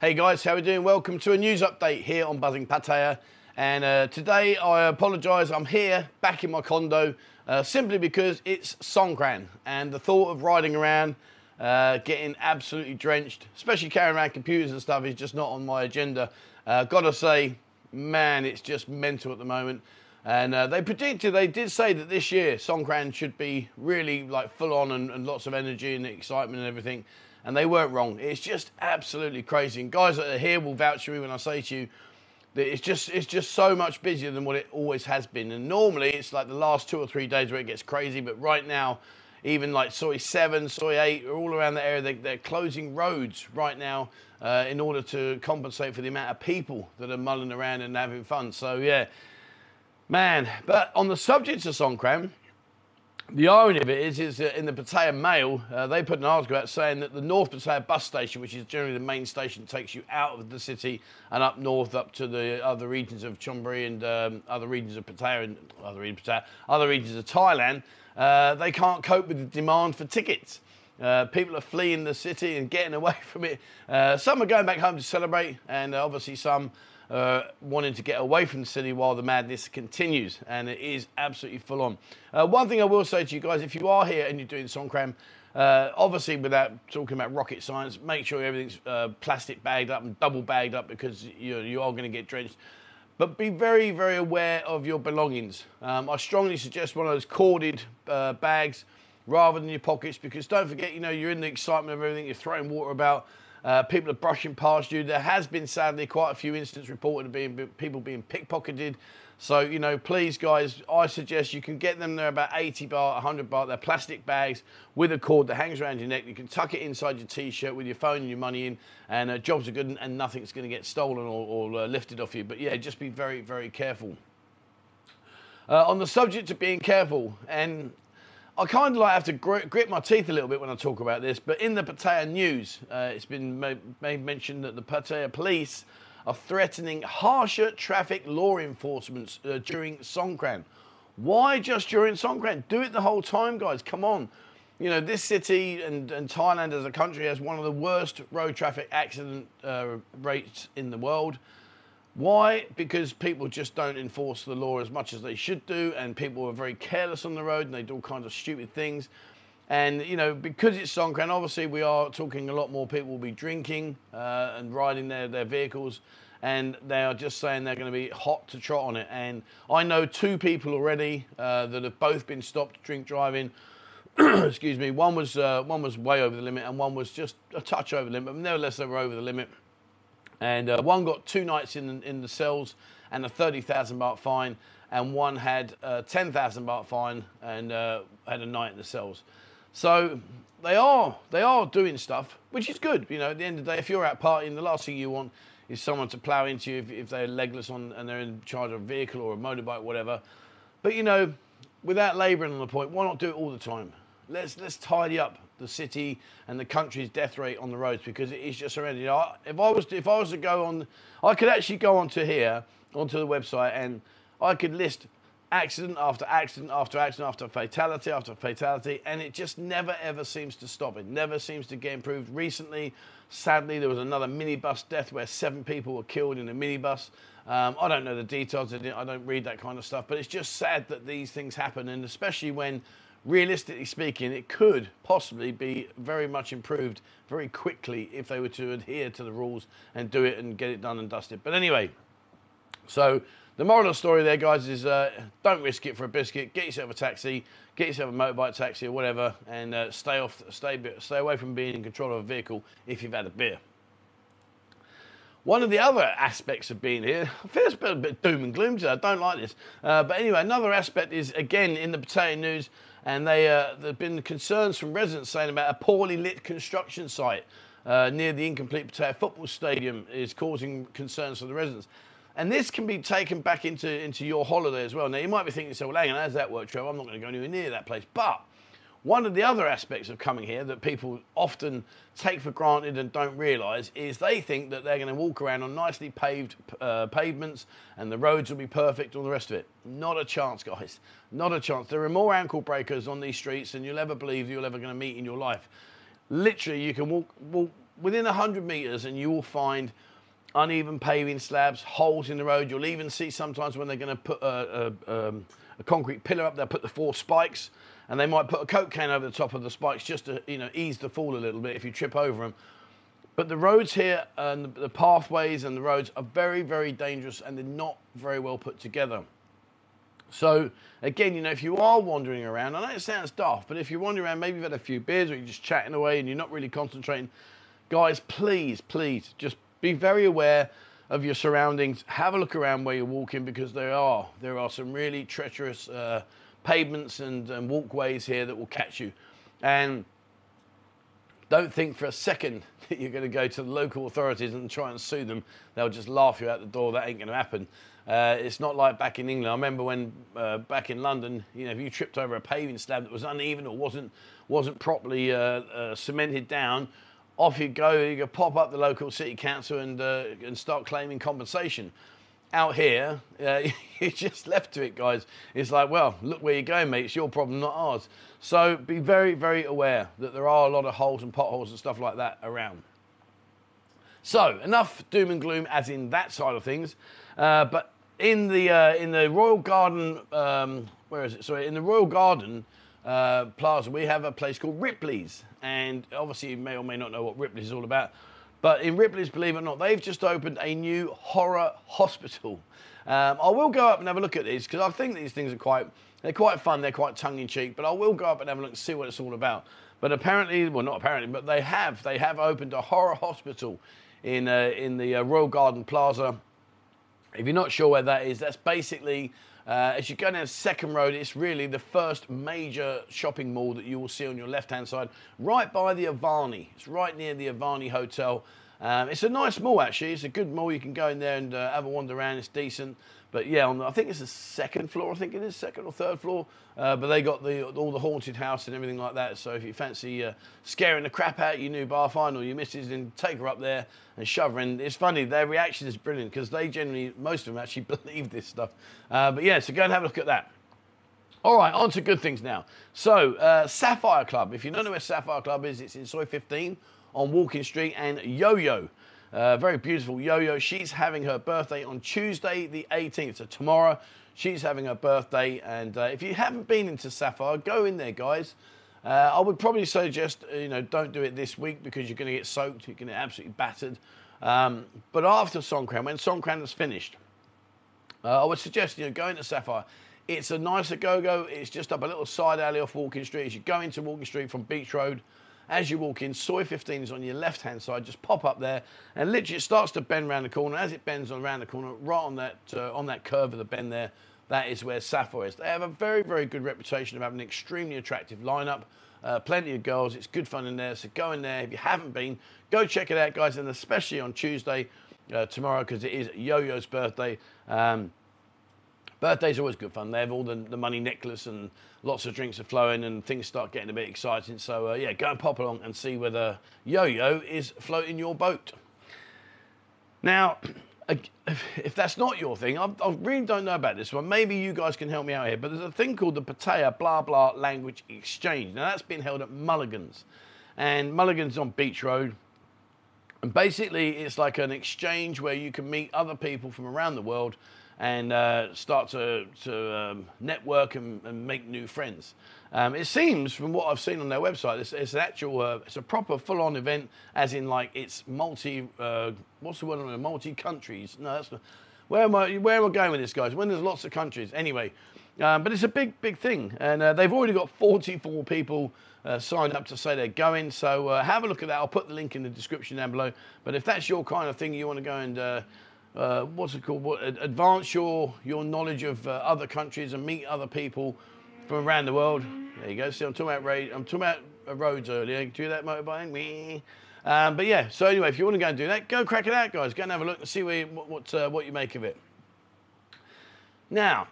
Hey guys, how are we doing? Welcome to a news update here on Buzzing Pattaya. And today I apologise, I'm here back in my condo simply because it's Songkran and the thought of riding around, getting absolutely drenched, especially carrying around computers and stuff is just not on my agenda. Gotta say, man, it's just mental at the moment. And they did say that this year Songkran should be really like full on and lots of energy and excitement and everything. And they weren't wrong. It's just absolutely crazy. And guys that are here will vouch for me when I say to you that it's just so much busier than what it always has been. And normally it's like the last 2 or 3 days where it gets crazy. But right now, even like Soi 7, Soi 8, are all around the area. They're closing roads right now in order to compensate for the amount of people that are mulling around and having fun. So, yeah, man. But on the subject of Songkran, the irony of it is that in the Pattaya Mail, they put an article out saying that the North Pattaya bus station, which is generally the main station, takes you out of the city and up north, up to the other regions of Chonburi and other regions of Pattaya and other regions of Thailand. They can't cope with the demand for tickets. People are fleeing the city and getting away from it. Some are going back home to celebrate, and obviously some wanting to get away from the city while the madness continues, and it is absolutely full on. One thing I will say to you guys, if you are here and you're doing Songkran, obviously without talking about rocket science, make sure everything's plastic bagged up and double bagged up, because you are going to get drenched. But be very, very aware of your belongings. I strongly suggest one of those corded bags rather than your pockets, because don't forget, you're in the excitement of everything, you're throwing water about. People are brushing past you. There has been, sadly, quite a few incidents reported of people being pickpocketed. So, please, guys, I suggest you can get them. They're about 80 baht, 100 baht. They're plastic bags with a cord that hangs around your neck. You can tuck it inside your T-shirt with your phone and your money in, and jobs are good, and nothing's going to get stolen or lifted off you. But, yeah, just be very, very careful. On the subject of being careful, and I kind of like have to grit my teeth a little bit when I talk about this, but in the Pattaya news, it's been made mention that the Pattaya police are threatening harsher traffic law enforcement during Songkran. Why just during Songkran? Do it the whole time, guys. Come on. This city and Thailand as a country has one of the worst road traffic accident rates in the world. Why? Because people just don't enforce the law as much as they should do, and people are very careless on the road, and they do all kinds of stupid things. And, because it's Songkran, obviously we are talking a lot more people will be drinking and riding their vehicles, and they are just saying they're going to be hot to trot on it. And I know 2 people already that have both been stopped drink driving. Excuse me. One was way over the limit, and one was just a touch over the limit, but nevertheless they were over the limit. And one got 2 nights in the cells and a 30,000 baht fine, and one had a 10,000 baht fine and had a night in the cells. So they are doing stuff, which is good. At the end of the day, if you're out partying, the last thing you want is someone to plough into you if they're legless on and they're in charge of a vehicle or a motorbike, whatever. But without labouring on the point, why not do it all the time? Let's tidy up the city and the country's death rate on the roads, because it is just horrendous. If I was to go on, I could actually go onto the website, and I could list accident after accident after accident after fatality, and it just never ever seems to stop. It never seems to get improved. Recently, sadly, there was another minibus death where 7 people were killed in a minibus. I don't know the details. I don't read that kind of stuff, but it's just sad that these things happen, and especially when, realistically speaking, it could possibly be very much improved very quickly if they were to adhere to the rules and do it and get it done and dusted. But anyway, so the moral of the story there, guys, is don't risk it for a biscuit. Get yourself a taxi, get yourself a motorbike taxi or whatever, and stay away from being in control of a vehicle if you've had a beer. One of the other aspects of being here, I feel it's a bit doom and gloom today, I don't like this. But anyway, another aspect is, again, in the Pattaya news, and there have been concerns from residents saying about a poorly lit construction site near the incomplete Pattaya football stadium is causing concerns for the residents. And this can be taken back into your holiday as well. Now, you might be thinking, well, hang on, how's that work, Trevor? I'm not going to go anywhere near that place. But one of the other aspects of coming here that people often take for granted and don't realise is they think that they're going to walk around on nicely paved pavements and the roads will be perfect, all the rest of it. Not a chance, guys. Not a chance. There are more ankle breakers on these streets than you'll ever believe you're ever going to meet in your life. Literally, you can walk within 100 meters and you will find uneven paving slabs, holes in the road. You'll even see sometimes when they're going to put a concrete pillar up, they'll put the 4 spikes, and they might put a Coke can over the top of the spikes just to, you know, ease the fall a little bit if you trip over them. But the roads here and the pathways and the roads are very, very dangerous, and they're not very well put together. So again, you know, if you are wandering around, I know it sounds daft, but if you're wandering around, maybe you've had a few beers or you're just chatting away and you're not really concentrating, guys, please, please just be very aware of your surroundings. Have a look around where you're walking, because there are some really treacherous pavements and walkways here that will catch you. And don't think for a second that you're going to go to the local authorities and try and sue them. They'll just laugh you out the door. That ain't going to happen. It's not like back in England. I remember when back in London, you know, if you tripped over a paving slab that was uneven or wasn't properly cemented down, off you go. You can pop up the local city council and start claiming compensation. Out here, you're just left to it, guys. It's like, well, look where you're going, mate. It's your problem, not ours. So be very, very aware that there are a lot of holes and potholes and stuff like that around. So enough doom and gloom, as in that side of things. But in the Royal Garden, where is it? Sorry, in the Royal Garden Plaza, we have a place called Ripley's, and obviously you may or may not know what Ripley's is all about. But in Ripley's, believe it or not, they've just opened a new horror hospital. I will go up and have a look at these, because I think these things are quite fun, they're quite tongue-in-cheek, but I will go up and have a look and see what it's all about. But apparently, well, not apparently, but they have opened a horror hospital in the Royal Garden Plaza. If you're not sure where that is, that's basically, as you go down Second Road, it's really the first major shopping mall that you will see on your left-hand side, right by the Avani. It's right near the Avani Hotel. It's a nice mall, actually. It's a good mall. You can go in there and have a wander around. It's decent. But, yeah, I think it's the second floor. I think it is second or third floor. But they got all the haunted house and everything like that. So if you fancy scaring the crap out your new bar final, your missus, then take her up there and shove her in. It's funny. Their reaction is brilliant, because they generally, most of them actually believe this stuff. But, yeah, so go and have a look at that. All right, on to good things now. So Sapphire Club. If you don't know where Sapphire Club is, it's in Soi 15 on Walking Street, and Yo-Yo. Very beautiful Yo-Yo. She's having her birthday on Tuesday the 18th, so tomorrow she's having her birthday. And if you haven't been into Sapphire, go in there, guys. I would probably suggest, you know, don't do it this week, because you're going to get soaked, you're going to get absolutely battered. But after Songkran, when Songkran is finished, I would suggest, you know, going to Sapphire. It's a nicer go-go. It's just up a little side alley off Walking Street. As you go into Walking Street from Beach Road, as you walk in, Soi 15 is on your left-hand side. Just pop up there, and literally it starts to bend around the corner. As it bends around the corner, right on that curve of the bend there, that is where Sapphire is. They have a very, very good reputation of having an extremely attractive lineup. Plenty of girls. It's good fun in there, so go in there. If you haven't been, go check it out, guys, and especially on Tuesday, tomorrow, because it is Yo-Yo's birthday. Birthday's always good fun. They have all the money necklace, and lots of drinks are flowing, and things start getting a bit exciting. So, yeah, go and pop along and see whether Yo-Yo is floating your boat. Now, if that's not your thing, I really don't know about this one. Maybe you guys can help me out here. But there's a thing called the Pattaya Blah Blah Language Exchange. Now, that's been held at Mulligan's. And Mulligan's on Beach Road. And basically, it's like an exchange where you can meet other people from around the world and start to network and make new friends. It seems, from what I've seen on their website, it's an actual, it's a proper full-on event, as in, like, it's multi, what's the word on it, multi-countries? No, that's not, where am I going with this, guys? When there's lots of countries. Anyway, but it's a big, big thing. And they've already got 44 people signed up to say they're going. So have a look at that. I'll put the link in the description down below. But if that's your kind of thing, you want to go and what's it called? Advance your knowledge of other countries and meet other people from around the world. There you go. See, I'm talking about roads earlier. Do you do that motorbike? But yeah. So anyway, if you want to go and do that, go crack it out, guys. Go and have a look and see what you make of it. Now,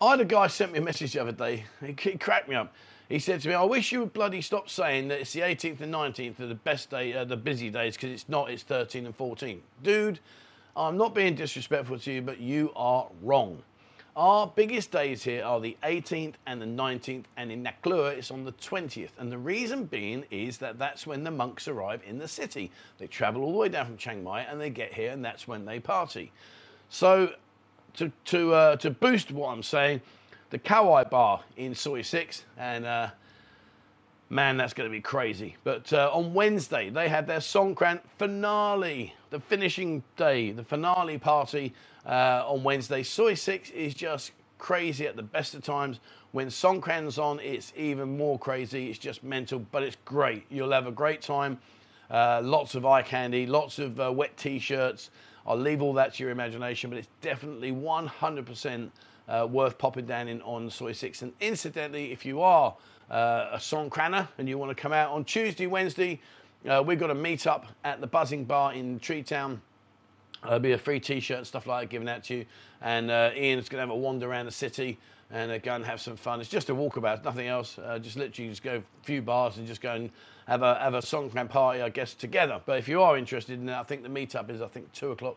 I had a guy sent me a message the other day. He cracked me up. He said to me, "I wish you would bloody stop saying that it's the 18th and 19th are the best day, the busy days, because it's not. It's 13 and 14, dude." I'm not being disrespectful to you, but you are wrong. Our biggest days here are the 18th and the 19th, and in Naklua it's on the 20th. And the reason being is that that's when the monks arrive in the city. They travel all the way down from Chiang Mai and they get here, and that's when they party. So to boost what I'm saying, the Kauai Bar in Soi 6, and man, that's going to be crazy. But on Wednesday, they had their Songkran finale, the finishing day, the finale party on Wednesday. Soi 6 is just crazy at the best of times. When Songkran's on, it's even more crazy. It's just mental, but it's great. You'll have a great time. Lots of eye candy, lots of wet T-shirts. I'll leave all that to your imagination, but it's definitely 100% worth popping down in on Soi 6. And incidentally, if you are a Songkranner and you want to come out on Tuesday, Wednesday, we've got a meet up at the Buzzing Bar in Tree Town. There'll be a free T-shirt and stuff like that given out to you, and Ian's going to have a wander around the city and go and have some fun. It's just a walkabout, nothing else. Just literally just go a few bars and just go and have a Songkran party, I guess, together. But if you are interested in it, I think the meetup is 2 o'clock.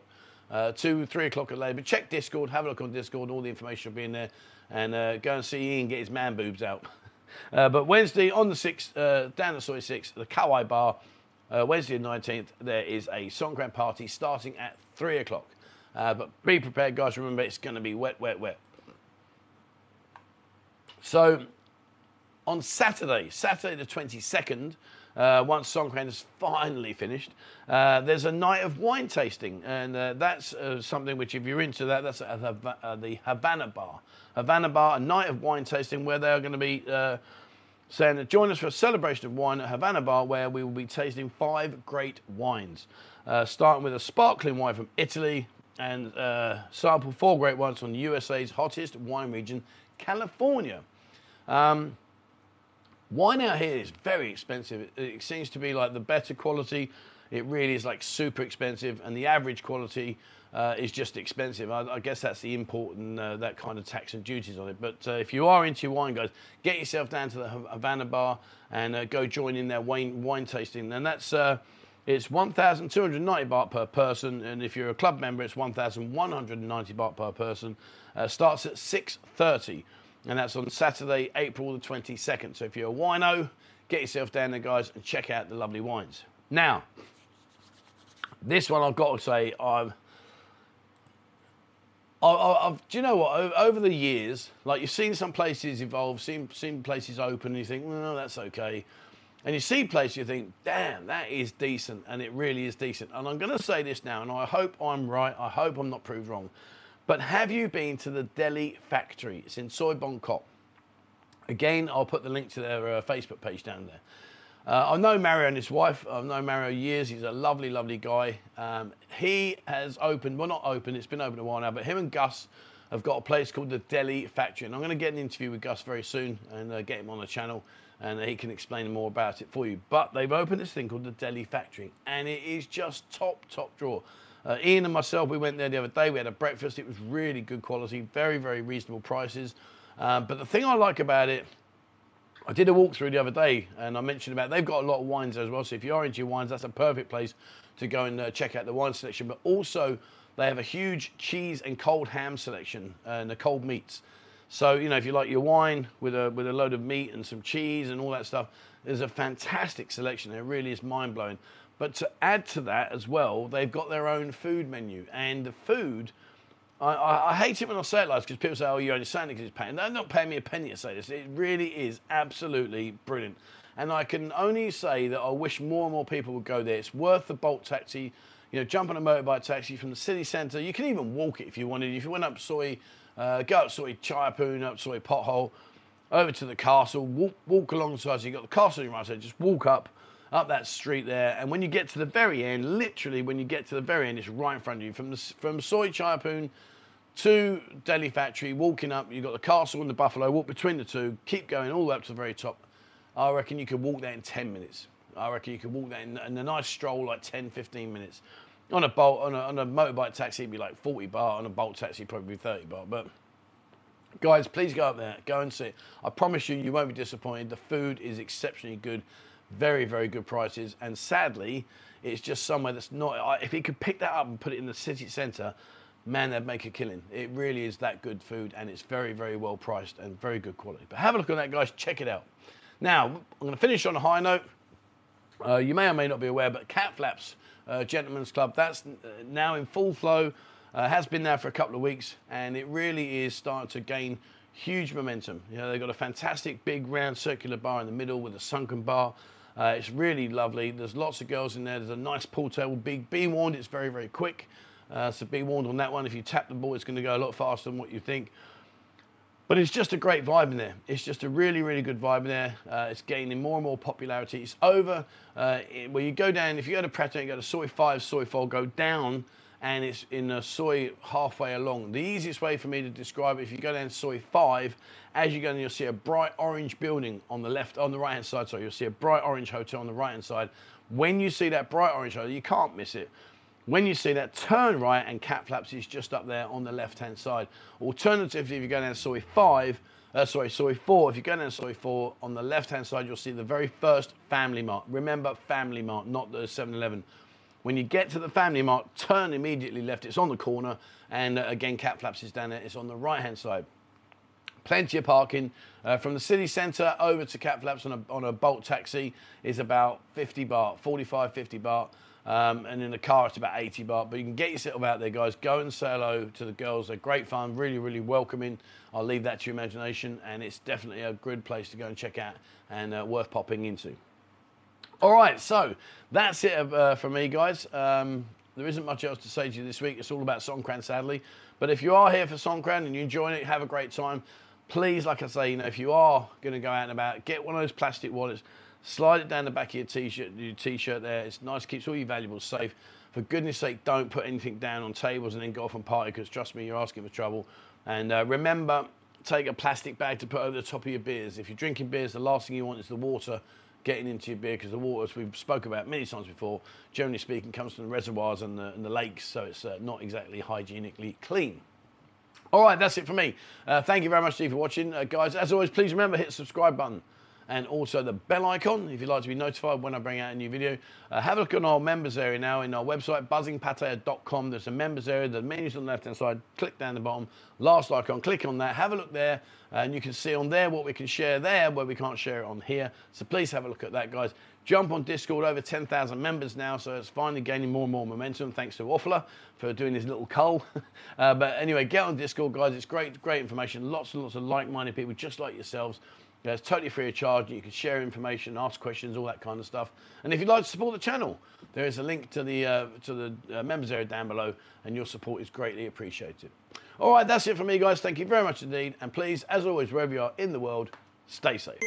2, 3 o'clock at later. But check Discord, have a look on Discord, all the information will be in there, and go and see Ian get his man boobs out. But Wednesday on the 6th, down at Soi 6, the Kauai Bar, Wednesday the 19th, there is a Songkran party starting at 3 o'clock. But be prepared, guys. Remember, it's going to be wet, wet, wet. So on Saturday the 22nd, once Songkran is finally finished, there's a night of wine tasting, and that's something which, if you're into that, that's at the Havana Bar. Havana Bar, a night of wine tasting where they are going to be saying that join us for a celebration of wine at Havana Bar, where we will be tasting 5 great wines, starting with a sparkling wine from Italy, and sample 4 great wines from the USA's hottest wine region, California. Wine out here is very expensive. It seems to be like the better quality. It really is like super expensive, and the average quality is just expensive. I guess that's the import and that kind of tax and duties on it. But if you are into wine, guys, get yourself down to the Havana Bar and go join in their wine tasting. And that's it's 1,290 baht per person, and if you're a club member, it's 1,190 baht per person. Starts at 6:30. And that's on Saturday, April the 22nd. So if you're a wino, get yourself down there, guys, and check out the lovely wines. Now, this one I've got to say, do you know what? Over the years, like, you've seen some places evolve, seen places open, and you think, well, that's okay. And you see places, you think, damn, that is decent, and it really is decent. And I'm going to say this now, and I hope I'm right. I hope I'm not proved wrong. But have you been to the Deli Factory? It's in Soi Bongkok. Again, I'll put the link to their Facebook page down there. I know Mario and his wife. I've known Mario years. He's a lovely, lovely guy. He has opened, well, not opened, it's been open a while now, but him and Gus have got a place called the Deli Factory. And I'm going to get an interview with Gus very soon and get him on the channel, and he can explain more about it for you. But they've opened this thing called the Deli Factory, and it is just top, top drawer. Ian and myself, we went there the other day. We had a breakfast. It was really good quality, very, very reasonable prices. But the thing I like about it, I did a walkthrough the other day, and I mentioned about they've got a lot of wines as well. So if you are into your wines, that's a perfect place to go and check out the wine selection. But also, they have a huge cheese and cold ham selection and the cold meats. So, you know, if you like your wine with a load of meat and some cheese and all that stuff, there's a fantastic selection. It really is mind-blowing. But to add to that as well, they've got their own food menu. And the food, I hate it when I say it like this, because people say, oh, you're only saying it because it's paying. They're not paying me a penny to say this. It really is absolutely brilliant. And I can only say that I wish more and more people would go there. It's worth the Bolt taxi. You know, jump on a motorbike taxi from the city centre. You can even walk it if you wanted. If you went up Soi, go up Soi Chiapoon, up Soi Pothole, over to the castle, walk alongside. So you've got the castle on your right side, just walk up that street there, and when you get to the very end, literally when you get to the very end, it's right in front of you. From Soi Chiapoon to Deli Factory, walking up, you've got the castle and the buffalo, walk between the two, keep going all the way up to the very top. I reckon you could walk that in 10 minutes. I reckon you could walk that in a nice stroll, like 10, 15 minutes. On a motorbike taxi, it'd be like 40 baht. On a Bolt taxi, probably 30 baht. But guys, please go up there, go and see it. I promise you, you won't be disappointed. The food is exceptionally good. Very, very good prices, and sadly, it's just somewhere that's not. If he could pick that up and put it in the city centre, man, they'd make a killing. It really is that good food, and it's very, very well priced and very good quality. But have a look at that, guys. Check it out. Now, I'm going to finish on a high note. You may or may not be aware, but Cat Flaps Gentlemen's Club, that's now in full flow, has been there for a couple of weeks, and it really is starting to gain huge momentum. You know, they've got a fantastic big round circular bar in the middle with a sunken bar. It's really lovely. There's lots of girls in there. There's a nice pool table. Be warned, it's very, very quick. So be warned on that one. If you tap the ball, it's going to go a lot faster than what you think. But it's just a great vibe in there. It's just a really, really good vibe in there. It's gaining more and more popularity. It's over. Where you go down, if you go to Pratton, you go to Soi 5, Soi 4, go down, and it's in a Soi halfway along. The easiest way for me to describe it, if you go down to Soi 5, as you go in, you'll see a bright orange building on the left, on the right-hand side, sorry, you'll see a bright orange hotel on the right-hand side. When you see that bright orange hotel, you can't miss it. When you see that, turn right, and Cat Flaps is just up there on the left-hand side. Alternatively, if you go down to Soi 4, if you go down to Soi 4, on the left-hand side, you'll see the very first Family Mart. Remember, Family Mart, not the 7-Eleven. When you get to the Family Mart, turn immediately left. It's on the corner, and again, Cat Flaps is down there. It's on the right-hand side. Plenty of parking. From the city centre over to Cat Flaps on a Bolt taxi is about 50 baht, 45, 50 baht. And in the car, it's about 80 baht. But you can get yourself out there, guys. Go and say hello to the girls. They're great fun, really, really welcoming. I'll leave that to your imagination. And it's definitely a good place to go and check out and worth popping into. All right, so that's it for me, guys. There isn't much else to say to you this week. It's all about Songkran, sadly. But if you are here for Songkran and you're enjoying it, have a great time. Please, like I say, you know, if you are going to go out and about, get one of those plastic wallets. Slide it down the back of your t-shirt there. It's nice, keeps all your valuables safe. For goodness sake, don't put anything down on tables and then go off and party, because trust me, you're asking for trouble. And remember, take a plastic bag to put over the top of your beers. If you're drinking beers, the last thing you want is the water getting into your beer, because the water, as we've spoken about many times before, generally speaking, comes from the reservoirs and the lakes, so it's not exactly hygienically clean. All right, that's it for me. Thank you very much, Steve, for watching. Guys, as always, please remember, hit the subscribe button, and also the bell icon if you'd like to be notified when I bring out a new video. Have a look at our members area now in our website, buzzinpattaya.com. There's a members area, the menu's on the left-hand side. Click down the bottom, last icon, click on that. Have a look there, and you can see on there what we can share there, where we can't share it on here. So please have a look at that, guys. Jump on Discord, over 10,000 members now, so it's finally gaining more and more momentum, thanks to Offala for doing his little cull. But anyway, get on Discord, guys. It's great, great information. Lots and lots of like-minded people just like yourselves. You know, it's totally free of charge. You can share information, ask questions, all that kind of stuff. And if you'd like to support the channel, there is a link to the members area down below, and your support is greatly appreciated. All right, that's it from me, guys. Thank you very much indeed. And please, as always, wherever you are in the world, stay safe.